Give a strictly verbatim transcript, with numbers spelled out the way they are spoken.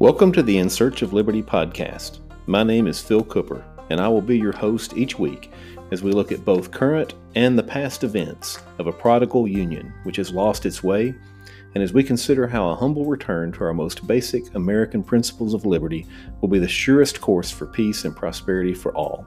Welcome to the In Search of Liberty podcast. My name is Phil Cooper, and I will be your host each week as we look at both current and the past events of a prodigal union which has lost its way, and as we consider how a humble return to our most basic American principles of liberty will be the surest course for peace and prosperity for all.